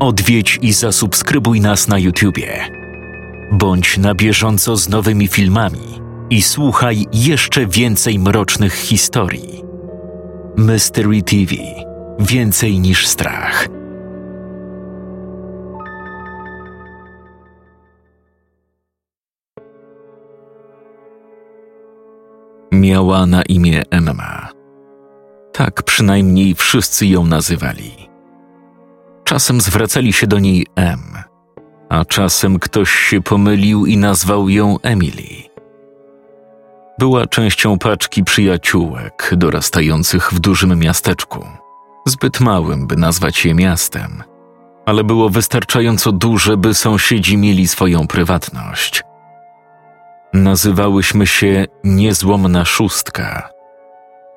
Odwiedź i zasubskrybuj nas na YouTubie. Bądź na bieżąco z nowymi filmami i słuchaj jeszcze więcej mrocznych historii. Mystery TV. Więcej niż strach. Miała na imię Emma. Tak przynajmniej wszyscy ją nazywali. Czasem zwracali się do niej M, a czasem ktoś się pomylił i nazwał ją Emily. Była częścią paczki przyjaciółek dorastających w dużym miasteczku. Zbyt małym, by nazwać je miastem, ale było wystarczająco duże, by sąsiedzi mieli swoją prywatność. Nazywałyśmy się Niezłomna Szóstka.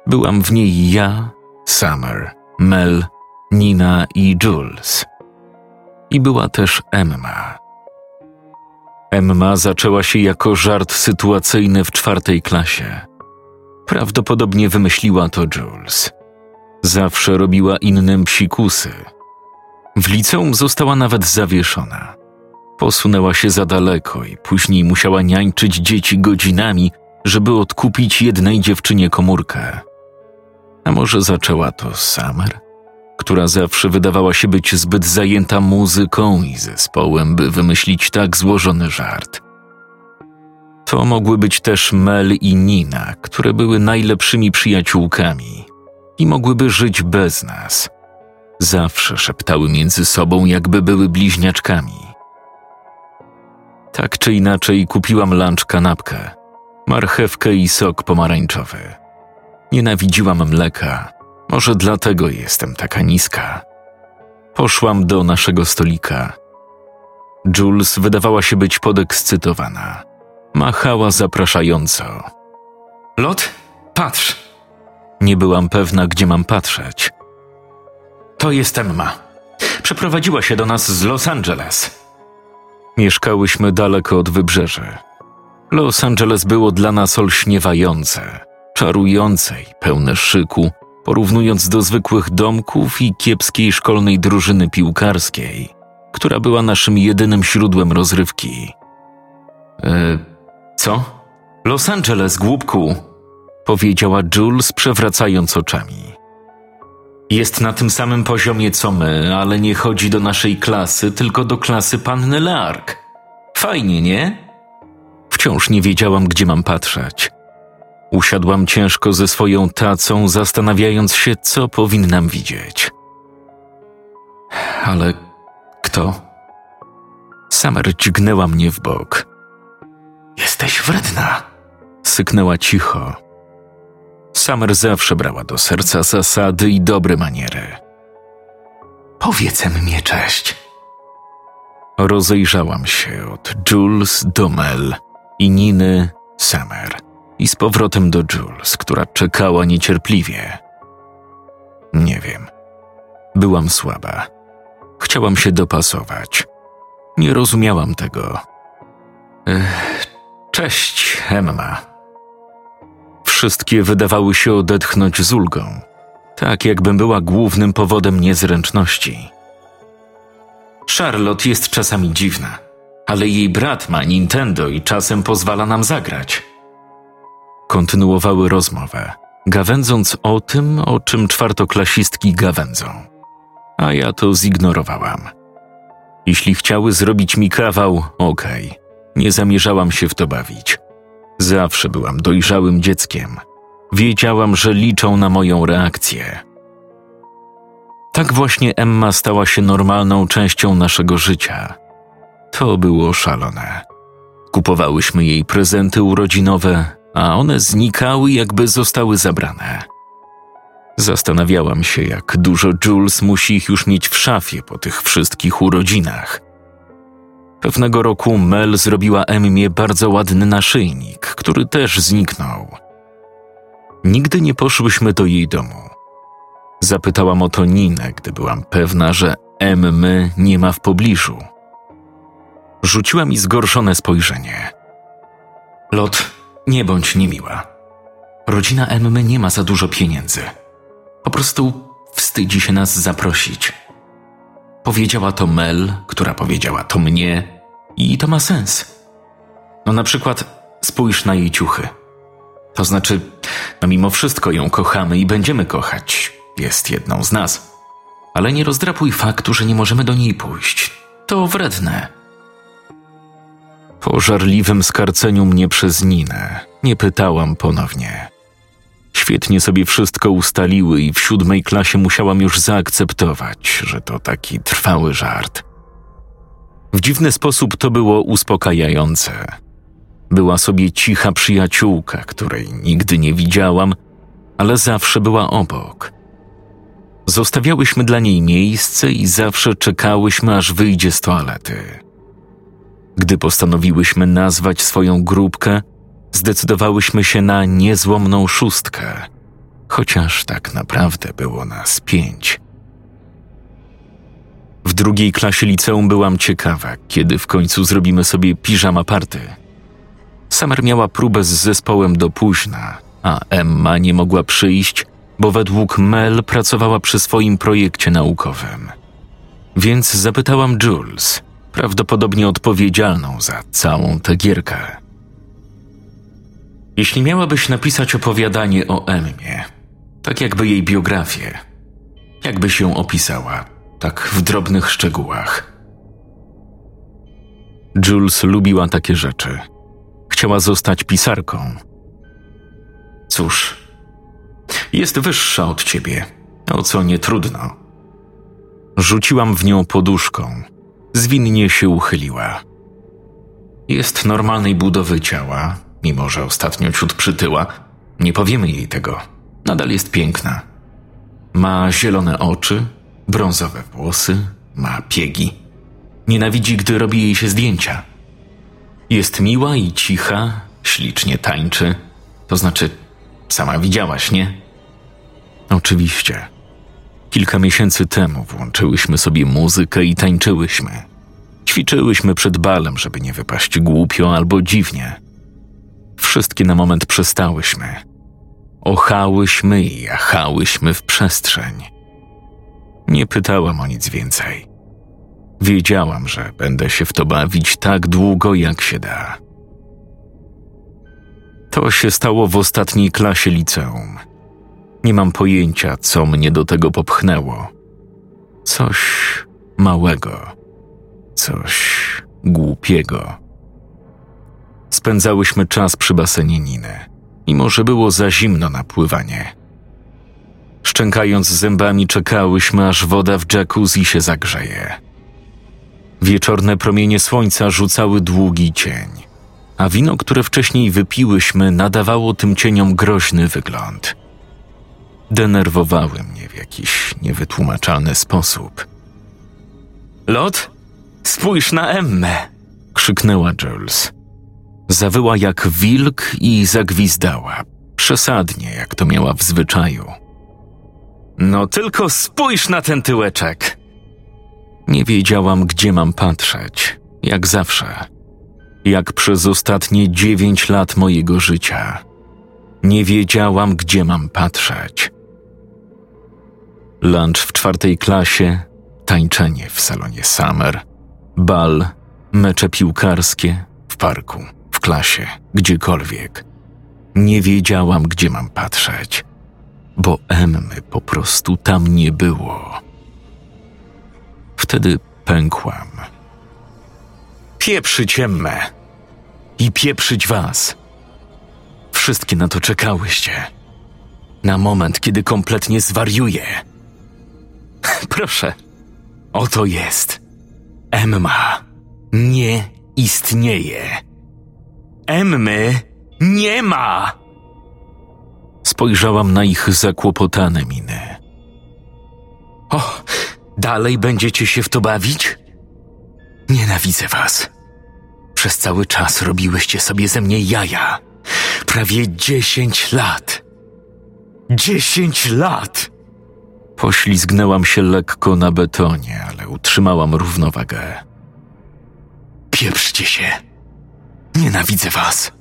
Byłam w niej ja, Summer, Mel, Nina i Jules. I była też Emma. Emma zaczęła się jako żart sytuacyjny w 4. klasie. Prawdopodobnie wymyśliła to Jules. Zawsze robiła innym psikusy. W liceum została nawet zawieszona. Posunęła się za daleko i później musiała niańczyć dzieci godzinami, żeby odkupić jednej dziewczynie komórkę. A może zaczęła to Summer, która zawsze wydawała się być zbyt zajęta muzyką i zespołem, by wymyślić tak złożony żart. To mogły być też Mel i Nina, które były najlepszymi przyjaciółkami i mogłyby żyć bez nas. Zawsze szeptały między sobą, jakby były bliźniaczkami. Tak czy inaczej kupiłam lunch kanapkę, marchewkę i sok pomarańczowy. Nienawidziłam mleka, może dlatego jestem taka niska. Poszłam do naszego stolika. Jules wydawała się być podekscytowana. Machała zapraszająco. Lot, patrz! Nie byłam pewna, gdzie mam patrzeć. To jest Emma. Przeprowadziła się do nas z Los Angeles. Mieszkałyśmy daleko od wybrzeży. Los Angeles było dla nas olśniewające, czarujące i pełne szyku, porównując do zwykłych domków i kiepskiej szkolnej drużyny piłkarskiej, która była naszym jedynym źródłem rozrywki. Co? Los Angeles, głupku! Powiedziała Jules, przewracając oczami. Jest na tym samym poziomie co my, ale nie chodzi do naszej klasy, tylko do klasy panny Lark. Fajnie, nie? Wciąż nie wiedziałam, gdzie mam patrzeć. Usiadłam ciężko ze swoją tacą, zastanawiając się, co powinnam widzieć. Ale kto? Summer dźgnęła mnie w bok. Jesteś wredna! Syknęła cicho. Summer zawsze brała do serca zasady i dobre maniery. Powiedz mnie cześć. Rozejrzałam się od Jules do Mel i Niny, Summer i z powrotem do Jules, która czekała niecierpliwie. Nie wiem. Byłam słaba. Chciałam się dopasować. Nie rozumiałam tego. Cześć, Emma. Wszystkie wydawały się odetchnąć z ulgą, tak jakbym była głównym powodem niezręczności. Charlotte jest czasami dziwna, ale jej brat ma Nintendo i czasem pozwala nam zagrać. Kontynuowały rozmowę, gawędząc o tym, o czym czwartoklasistki gawędzą. A ja to zignorowałam. Jeśli chciały zrobić mi kawał, okej. Nie zamierzałam się w to bawić. Zawsze byłam dojrzałym dzieckiem. Wiedziałam, że liczą na moją reakcję. Tak właśnie Emma stała się normalną częścią naszego życia. To było szalone. Kupowałyśmy jej prezenty urodzinowe, a one znikały, jakby zostały zabrane. Zastanawiałam się, jak dużo Jules musi ich już mieć w szafie po tych wszystkich urodzinach. Pewnego roku Mel zrobiła Emmie bardzo ładny naszyjnik, który też zniknął. Nigdy nie poszłyśmy do jej domu. Zapytałam o to Ninę, gdy byłam pewna, że Emmy nie ma w pobliżu. Rzuciła mi zgorszone spojrzenie. Lot, nie bądź niemiła. Rodzina Emmy nie ma za dużo pieniędzy. Po prostu wstydzi się nas zaprosić. Powiedziała to Mel, która powiedziała to mnie i to ma sens. No na przykład spójrz na jej ciuchy. To znaczy, no mimo wszystko ją kochamy i będziemy kochać. Jest jedną z nas. Ale nie rozdrapuj faktu, że nie możemy do niej pójść. To wredne. Po żarliwym skarceniu mnie przez Ninę nie pytałam ponownie. Świetnie sobie wszystko ustaliły i w 7. klasie musiałam już zaakceptować, że to taki trwały żart. W dziwny sposób to było uspokajające. Była sobie cicha przyjaciółka, której nigdy nie widziałam, ale zawsze była obok. Zostawiałyśmy dla niej miejsce i zawsze czekałyśmy, aż wyjdzie z toalety. Gdy postanowiłyśmy nazwać swoją grupkę, zdecydowałyśmy się na niezłomną 6, chociaż tak naprawdę było nas 5. W 2. klasie liceum byłam ciekawa, kiedy w końcu zrobimy sobie piżama party. Summer miała próbę z zespołem do późna, a Emma nie mogła przyjść, bo według Mel pracowała przy swoim projekcie naukowym. Więc zapytałam Jules, prawdopodobnie odpowiedzialną za całą tę gierkę. Jeśli miałabyś napisać opowiadanie o Emmie, tak jakby jej biografię, jakbyś ją opisała, tak w drobnych szczegółach. Jules lubiła takie rzeczy. Chciała zostać pisarką. Cóż, jest wyższa od ciebie, o co nie trudno. Rzuciłam w nią poduszką. Zwinnie się uchyliła. Jest normalnej budowy ciała, mimo że ostatnio ciut przytyła. Nie powiemy jej tego. Nadal jest piękna. Ma zielone oczy, brązowe włosy, ma piegi. Nienawidzi, gdy robi jej się zdjęcia. Jest miła i cicha, ślicznie tańczy. To znaczy, sama widziałaś, nie? Oczywiście. Kilka miesięcy temu włączyłyśmy sobie muzykę i tańczyłyśmy. Ćwiczyłyśmy przed balem, żeby nie wypaść głupio albo dziwnie. Wszystkie na moment przestałyśmy. Ochałyśmy i jachałyśmy w przestrzeń. Nie pytałam o nic więcej. Wiedziałam, że będę się w to bawić tak długo, jak się da. To się stało w ostatniej klasie liceum. Nie mam pojęcia, co mnie do tego popchnęło. Coś małego. Coś głupiego. Spędzałyśmy czas przy basenie Niny, mimo że było za zimno na pływanie. Szczękając zębami czekałyśmy, aż woda w jacuzzi się zagrzeje. Wieczorne promienie słońca rzucały długi cień, a wino, które wcześniej wypiłyśmy, nadawało tym cieniom groźny wygląd. Denerwowały mnie w jakiś niewytłumaczalny sposób. Lot, spójrz na Emmę! Krzyknęła Jules. Zawyła jak wilk i zagwizdała, przesadnie jak to miała w zwyczaju. No tylko spójrz na ten tyłeczek! Nie wiedziałam, gdzie mam patrzeć, jak zawsze. Jak przez ostatnie 9 lat mojego życia. Nie wiedziałam, gdzie mam patrzeć. Lunch w 4. klasie, tańczenie w salonie Summer, bal, mecze piłkarskie, w parku, w klasie, gdziekolwiek. Nie wiedziałam, gdzie mam patrzeć, bo Emmy po prostu tam nie było. Wtedy pękłam. Pieprzyć Emmę i pieprzyć was. Wszystkie na to czekałyście. Na moment, kiedy kompletnie zwariuję. Proszę, oto jest. Emma nie istnieje. Emmy nie ma! Spojrzałam na ich zakłopotane miny. O, dalej będziecie się w to bawić? Nienawidzę was. Przez cały czas robiłyście sobie ze mnie jaja. Prawie 10 lat. 10 lat! Poślizgnęłam się lekko na betonie, ale utrzymałam równowagę. Pieprzcie się. Nienawidzę was.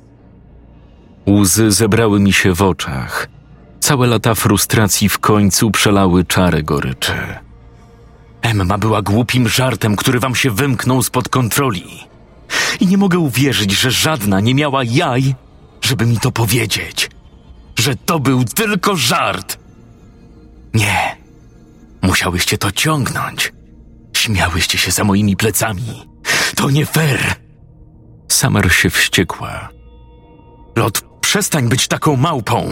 Łzy zebrały mi się w oczach. Całe lata frustracji w końcu przelały czarę goryczy. Emma była głupim żartem, który wam się wymknął spod kontroli. I nie mogę uwierzyć, że żadna nie miała jaj, żeby mi to powiedzieć. Że to był tylko żart. Nie. Musiałyście to ciągnąć. Śmiałyście się za moimi plecami. To nie fair. Summer się wściekła. Lot, przestań być taką małpą.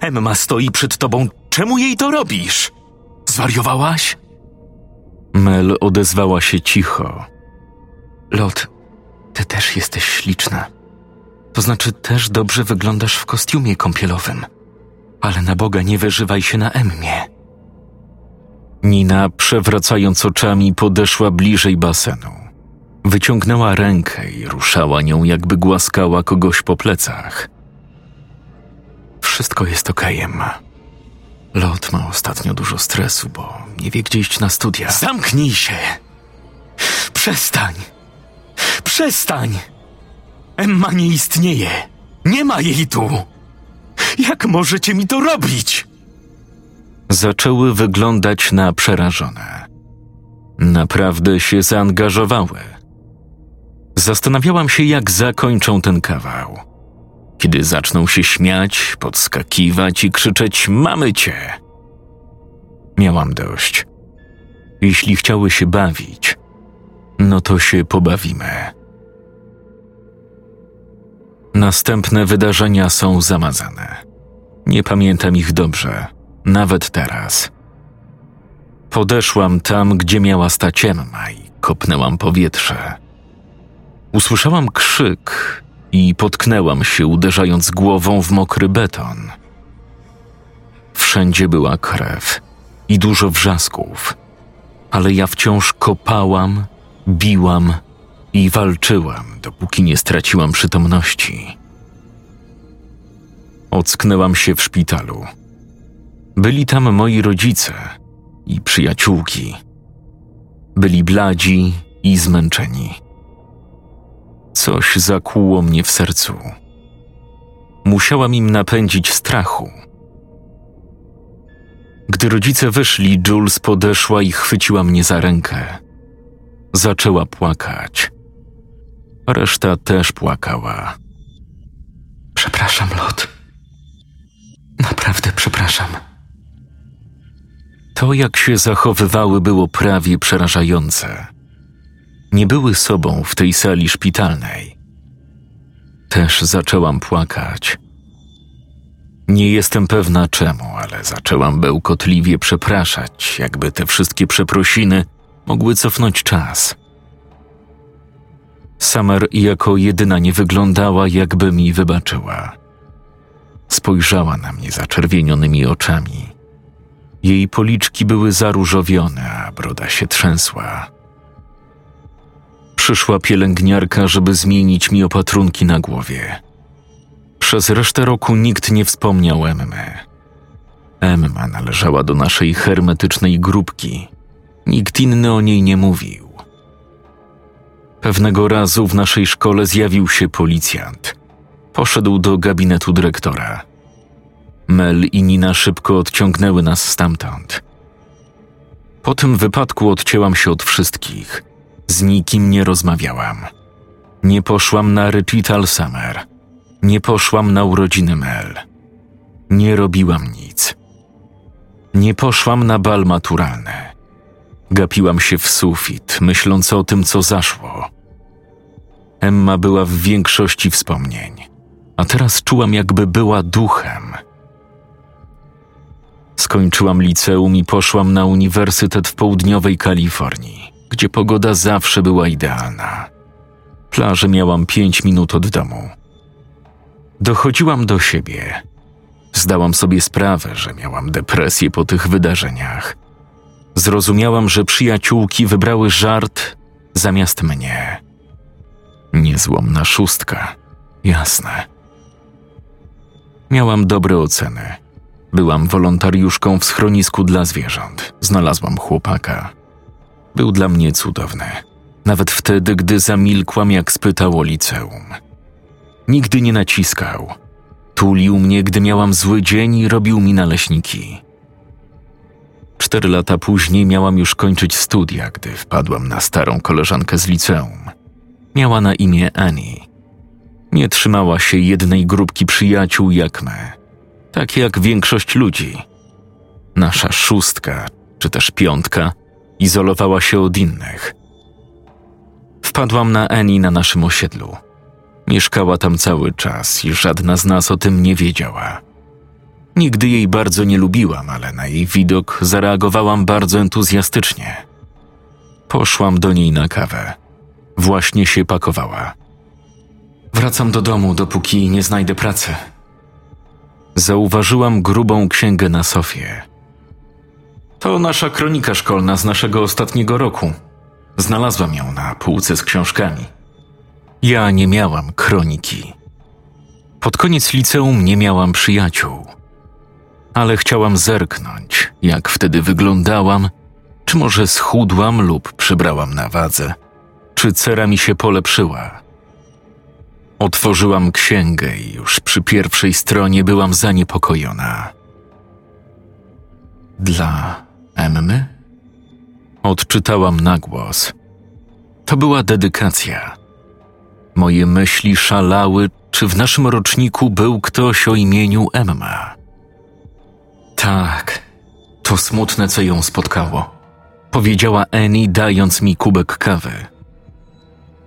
Emma stoi przed tobą. Czemu jej to robisz? Zwariowałaś? Mel odezwała się cicho. Lot, ty też jesteś śliczna. To znaczy też dobrze wyglądasz w kostiumie kąpielowym. Ale na Boga nie wyżywaj się na Emmie. Nina, przewracając oczami, podeszła bliżej basenu. Wyciągnęła rękę i ruszała nią, jakby głaskała kogoś po plecach. Wszystko jest okej, Emma. Lot ma ostatnio dużo stresu, bo nie wie, gdzie iść na studia. Zamknij się! Przestań! Przestań! Emma nie istnieje! Nie ma jej tu! Jak możecie mi to robić? Zaczęły wyglądać na przerażone. Naprawdę się zaangażowały. Zastanawiałam się, jak zakończą ten kawał. Kiedy zaczną się śmiać, podskakiwać i krzyczeć: mamy cię! Miałam dość. Jeśli chciały się bawić, no to się pobawimy. Następne wydarzenia są zamazane. Nie pamiętam ich dobrze, nawet teraz. Podeszłam tam, gdzie miała stać Emma, i kopnęłam powietrze. Usłyszałam krzyk i potknęłam się, uderzając głową w mokry beton. Wszędzie była krew i dużo wrzasków, ale ja wciąż kopałam, biłam i walczyłam, dopóki nie straciłam przytomności. Ocknęłam się w szpitalu. Byli tam moi rodzice i przyjaciółki. Byli bladzi i zmęczeni. Coś zakłuło mnie w sercu. Musiałam im napędzić strachu. Gdy rodzice wyszli, Jules podeszła i chwyciła mnie za rękę. Zaczęła płakać. Reszta też płakała. Przepraszam, Lot. Naprawdę przepraszam. To, jak się zachowywały, było prawie przerażające. Nie były sobą w tej sali szpitalnej. Też zaczęłam płakać. Nie jestem pewna czemu, ale zaczęłam bełkotliwie przepraszać, jakby te wszystkie przeprosiny mogły cofnąć czas. Summer jako jedyna nie wyglądała, jakby mi wybaczyła. Spojrzała na mnie zaczerwienionymi oczami. Jej policzki były zaróżowione, a broda się trzęsła. Przyszła pielęgniarka, żeby zmienić mi opatrunki na głowie. Przez resztę roku nikt nie wspomniał Emmy. Emma należała do naszej hermetycznej grupki. Nikt inny o niej nie mówił. Pewnego razu w naszej szkole zjawił się policjant. Poszedł do gabinetu dyrektora. Mel i Nina szybko odciągnęły nas stamtąd. Po tym wypadku odcięłam się od wszystkich. Z nikim nie rozmawiałam. Nie poszłam na recital Summer. Nie poszłam na urodziny Mel. Nie robiłam nic. Nie poszłam na bal maturalny. Gapiłam się w sufit, myśląc o tym, co zaszło. Emma była w większości wspomnień, a teraz czułam, jakby była duchem. Skończyłam liceum i poszłam na uniwersytet w południowej Kalifornii, gdzie pogoda zawsze była idealna. Plażę miałam 5 minut od domu. Dochodziłam do siebie. Zdałam sobie sprawę, że miałam depresję po tych wydarzeniach. Zrozumiałam, że przyjaciółki wybrały żart zamiast mnie. Niezłomna szóstka, jasne. Miałam dobre oceny. Byłam wolontariuszką w schronisku dla zwierząt. Znalazłam chłopaka. Był dla mnie cudowny. Nawet wtedy, gdy zamilkłam, jak spytał o liceum. Nigdy nie naciskał. Tulił mnie, gdy miałam zły dzień, i robił mi naleśniki. 4 lata później miałam już kończyć studia, gdy wpadłam na starą koleżankę z liceum. Miała na imię Annie. Nie trzymała się jednej grupki przyjaciół jak my, tak jak większość ludzi. Nasza 6, czy też 5, izolowała się od innych. Wpadłam na Annie na naszym osiedlu. Mieszkała tam cały czas i żadna z nas o tym nie wiedziała. Nigdy jej bardzo nie lubiłam, ale na jej widok zareagowałam bardzo entuzjastycznie. Poszłam do niej na kawę. Właśnie się pakowała. Wracam do domu, dopóki nie znajdę pracy. Zauważyłam grubą księgę na sofie. To nasza kronika szkolna z naszego ostatniego roku. Znalazłam ją na półce z książkami. Ja nie miałam kroniki. Pod koniec liceum nie miałam przyjaciół. Ale chciałam zerknąć, jak wtedy wyglądałam, czy może schudłam lub przybrałam na wadze, czy cera mi się polepszyła. Otworzyłam księgę i już przy pierwszej stronie byłam zaniepokojona. Dla Emmy? Odczytałam na głos. To była dedykacja. Moje myśli szalały, czy w naszym roczniku był ktoś o imieniu Emma. Tak, to smutne, co ją spotkało, powiedziała Annie, dając mi kubek kawy.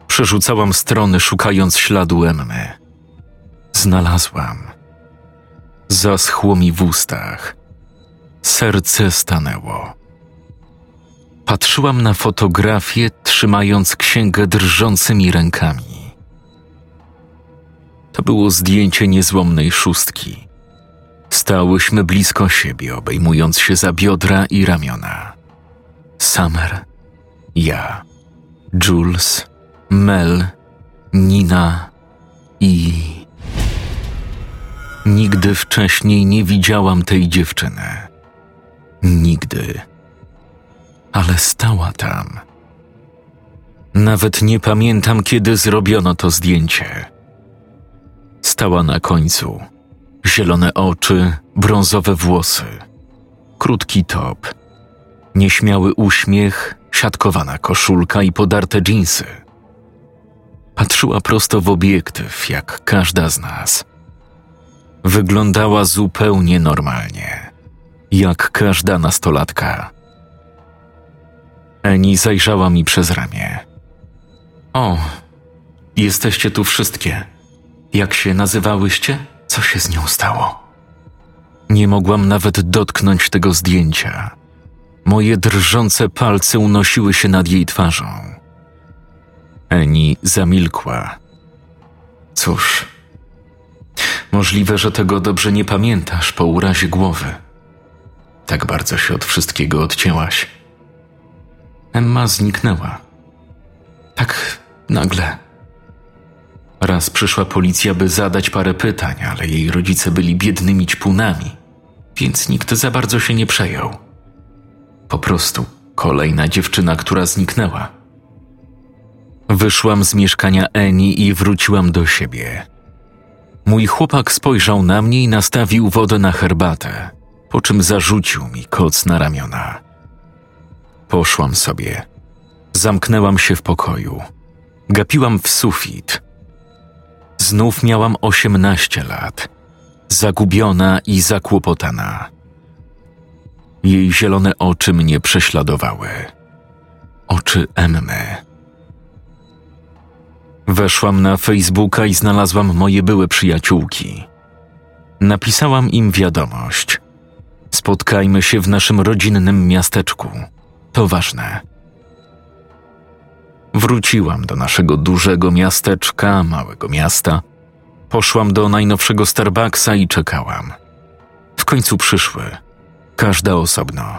Przerzucałam strony, szukając śladu Emmy. Znalazłam. Zaschło mi w ustach. Serce stanęło. Patrzyłam na fotografię, trzymając księgę drżącymi rękami. To było zdjęcie niezłomnej 6. Stałyśmy blisko siebie, obejmując się za biodra i ramiona. Summer, ja, Jules, Mel, Nina i... Nigdy wcześniej nie widziałam tej dziewczyny. Nigdy. Ale stała tam. Nawet nie pamiętam, kiedy zrobiono to zdjęcie. Stała na końcu. Zielone oczy, brązowe włosy, krótki top, nieśmiały uśmiech, siatkowana koszulka i podarte dżinsy. Patrzyła prosto w obiektyw, jak każda z nas. Wyglądała zupełnie normalnie, jak każda nastolatka. Annie zajrzała mi przez ramię. O, jesteście tu wszystkie. Jak się nazywałyście? Co się z nią stało? Nie mogłam nawet dotknąć tego zdjęcia. Moje drżące palce unosiły się nad jej twarzą. Annie zamilkła. Cóż, możliwe, że tego dobrze nie pamiętasz po urazie głowy. Tak bardzo się od wszystkiego odcięłaś. Emma zniknęła. Tak nagle. Raz przyszła policja, by zadać parę pytań, ale jej rodzice byli biednymi ćpunami, więc nikt za bardzo się nie przejął. Po prostu kolejna dziewczyna, która zniknęła. Wyszłam z mieszkania Annie i wróciłam do siebie. Mój chłopak spojrzał na mnie i nastawił wodę na herbatę, po czym zarzucił mi koc na ramiona. Poszłam sobie. Zamknęłam się w pokoju. Gapiłam w sufit. Znów miałam 18 lat, zagubiona i zakłopotana. Jej zielone oczy mnie prześladowały. Oczy Emmy. Weszłam na Facebooka i znalazłam moje byłe przyjaciółki. Napisałam im wiadomość. Spotkajmy się w naszym rodzinnym miasteczku. To ważne. Wróciłam do naszego dużego miasteczka, małego miasta. Poszłam do najnowszego Starbucksa i czekałam. W końcu przyszły. Każda osobno.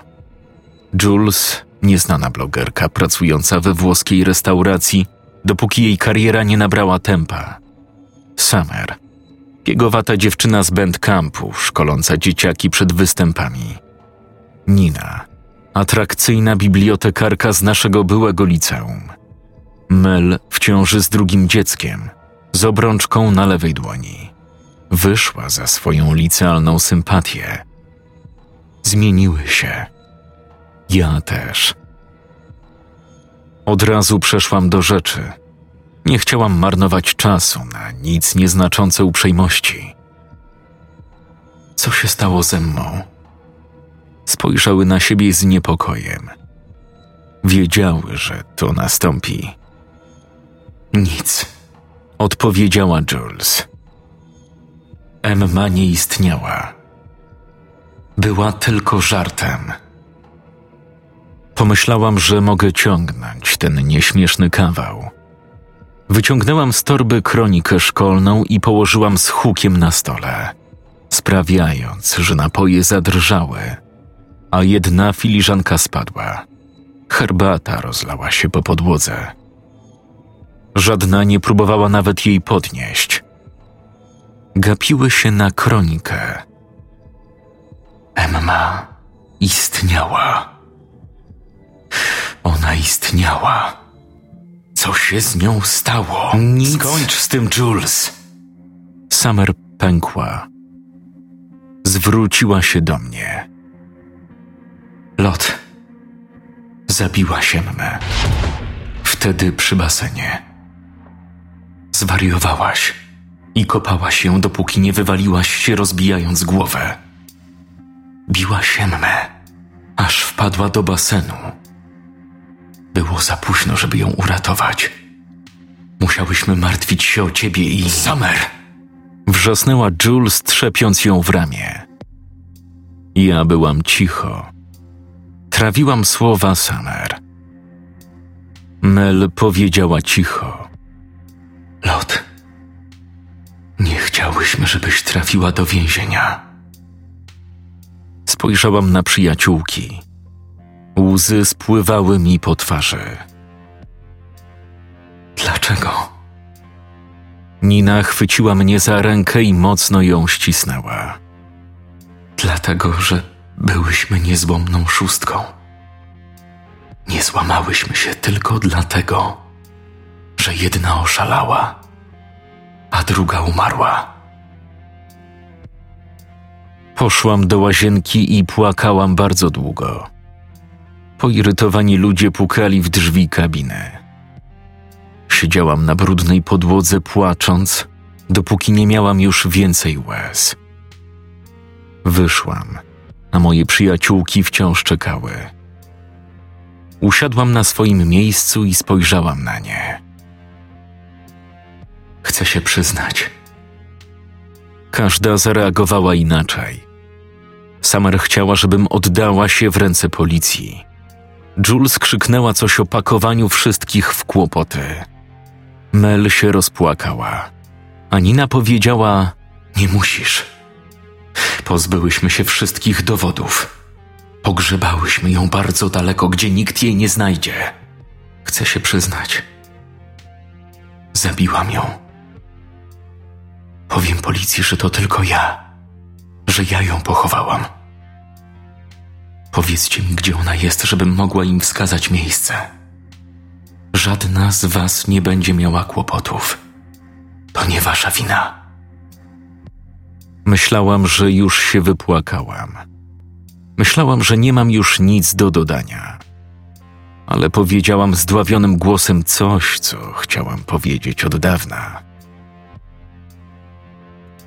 Jules, nieznana blogerka pracująca we włoskiej restauracji, dopóki jej kariera nie nabrała tempa. Summer, piegowata dziewczyna z bandcampu, szkoląca dzieciaki przed występami. Nina, atrakcyjna bibliotekarka z naszego byłego liceum. Mel w ciąży z drugim dzieckiem, z obrączką na lewej dłoni. Wyszła za swoją licealną sympatię. Zmieniły się. Ja też. Od razu przeszłam do rzeczy. Nie chciałam marnować czasu na nic nieznaczące uprzejmości. Co się stało ze mną? Spojrzały na siebie z niepokojem. Wiedziały, że to nastąpi. Nic, odpowiedziała Jules. Emma nie istniała. Była tylko żartem. Pomyślałam, że mogę ciągnąć ten nieśmieszny kawał. Wyciągnęłam z torby kronikę szkolną i położyłam z hukiem na stole, sprawiając, że napoje zadrżały, a jedna filiżanka spadła. Herbata rozlała się po podłodze. Żadna nie próbowała nawet jej podnieść. Gapiły się na kronikę. Emma istniała. Ona istniała. Co się z nią stało? Nic. Skończ z tym, Jules. Summer pękła. Zwróciła się do mnie. Lot. Zabiła się mnie. Wtedy przy basenie. Zwariowałaś i kopałaś ją, dopóki nie wywaliłaś się, rozbijając głowę. Biła się mnie, aż wpadła do basenu. Było za późno, żeby ją uratować. Musiałyśmy martwić się o ciebie i... Summer! Wrzasnęła Jules, trzepiąc ją w ramię. Ja byłam cicho. Trawiłam słowa Summer. Mel powiedziała cicho. Lot, nie chciałyśmy, żebyś trafiła do więzienia. Spojrzałam na przyjaciółki. Łzy spływały mi po twarzy. Dlaczego? Nina chwyciła mnie za rękę i mocno ją ścisnęła. Dlatego, że byłyśmy niezłomną szóstką. Nie złamałyśmy się tylko dlatego, że jedna oszalała, a druga umarła. Poszłam do łazienki i płakałam bardzo długo. Poirytowani ludzie pukali w drzwi kabiny. Siedziałam na brudnej podłodze, płacząc, dopóki nie miałam już więcej łez. Wyszłam, a moje przyjaciółki wciąż czekały. Usiadłam na swoim miejscu i spojrzałam na nie. Chcę się przyznać. Każda zareagowała inaczej. Summer chciała, żebym oddała się w ręce policji. Jules krzyknęła coś o pakowaniu wszystkich w kłopoty. Mel się rozpłakała. A Nina powiedziała: nie musisz. Pozbyłyśmy się wszystkich dowodów. Pogrzebałyśmy ją bardzo daleko, gdzie nikt jej nie znajdzie. Chcę się przyznać. Zabiłam ją. Powiem policji, że to tylko ja. Że ja ją pochowałam. Powiedzcie mi, gdzie ona jest, żebym mogła im wskazać miejsce. Żadna z was nie będzie miała kłopotów. To nie wasza wina. Myślałam, że już się wypłakałam. Myślałam, że nie mam już nic do dodania. Ale powiedziałam zdławionym głosem coś, co chciałam powiedzieć od dawna.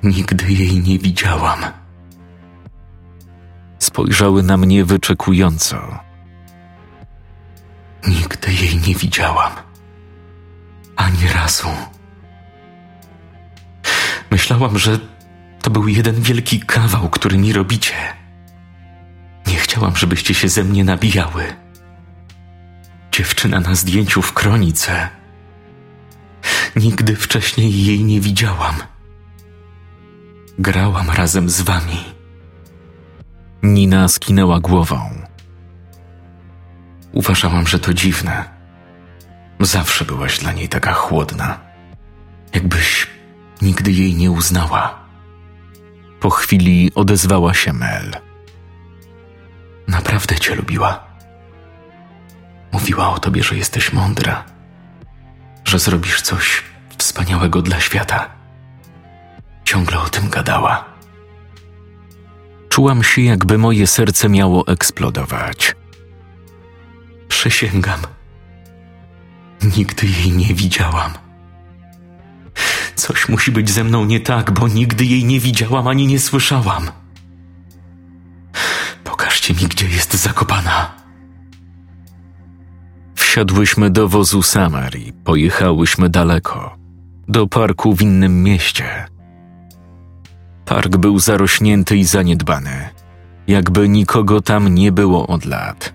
Nigdy jej nie widziałam. Spojrzały na mnie wyczekująco. Nigdy jej nie widziałam. Ani razu. Myślałam, że to był jeden wielki kawał, który mi robicie. Nie chciałam, żebyście się ze mnie nabijały. Dziewczyna na zdjęciu w kronice. Nigdy wcześniej jej nie widziałam. Grałam razem z wami. Nina skinęła głową. Uważałam, że to dziwne. Zawsze byłaś dla niej taka chłodna. Jakbyś nigdy jej nie uznała. Po chwili odezwała się Mel. Naprawdę cię lubiła. Mówiła o tobie, że jesteś mądra. Że zrobisz coś wspaniałego dla świata. Ciągle o tym gadała. Czułam się, jakby moje serce miało eksplodować. Przysięgam. Nigdy jej nie widziałam. Coś musi być ze mną nie tak, bo nigdy jej nie widziałam ani nie słyszałam. Pokażcie mi, gdzie jest zakopana. Wsiadłyśmy do wozu Samarii, pojechałyśmy daleko, do parku w innym mieście. Park był zarośnięty i zaniedbany, jakby nikogo tam nie było od lat.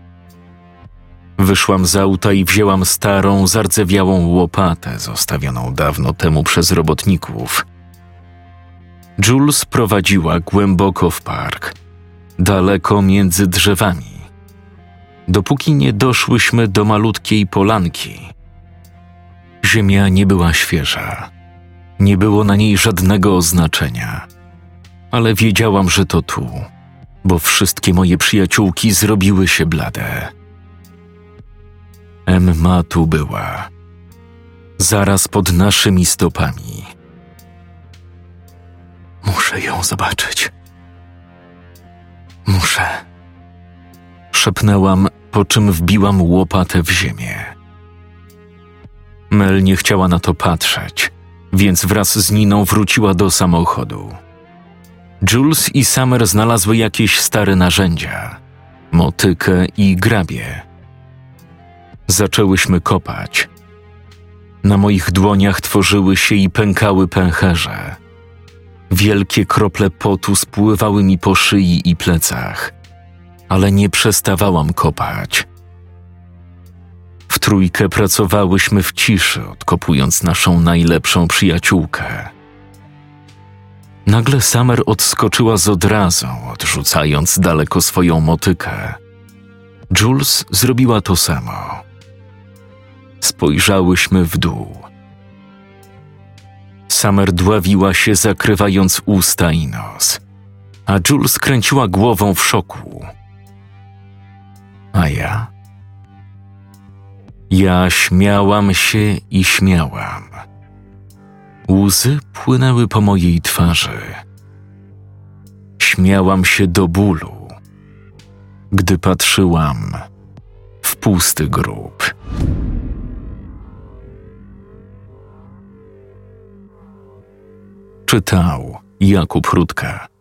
Wyszłam z auta i wzięłam starą, zardzewiałą łopatę, zostawioną dawno temu przez robotników. Jules prowadziła głęboko w park, daleko między drzewami, dopóki nie doszłyśmy do malutkiej polanki. Ziemia nie była świeża, nie było na niej żadnego oznaczenia, ale wiedziałam, że to tu, bo wszystkie moje przyjaciółki zrobiły się blade. Emma tu była, zaraz pod naszymi stopami. Muszę ją zobaczyć. Muszę. Szepnęłam, po czym wbiłam łopatę w ziemię. Mel nie chciała na to patrzeć, więc wraz z Niną wróciła do samochodu. Jules i Summer znalazły jakieś stare narzędzia, motykę i grabie. Zaczęłyśmy kopać. Na moich dłoniach tworzyły się i pękały pęcherze. Wielkie krople potu spływały mi po szyi i plecach, ale nie przestawałam kopać. W trójkę pracowałyśmy w ciszy, odkopując naszą najlepszą przyjaciółkę. Nagle Summer odskoczyła z odrazą, odrzucając daleko swoją motykę. Jules zrobiła to samo. Spojrzałyśmy w dół. Summer dławiła się, zakrywając usta i nos, a Jules kręciła głową w szoku. A ja? Ja śmiałam się i śmiałam. Łzy płynęły po mojej twarzy. Śmiałam się do bólu, gdy patrzyłam w pusty grób. Czytał Jakub Rudka.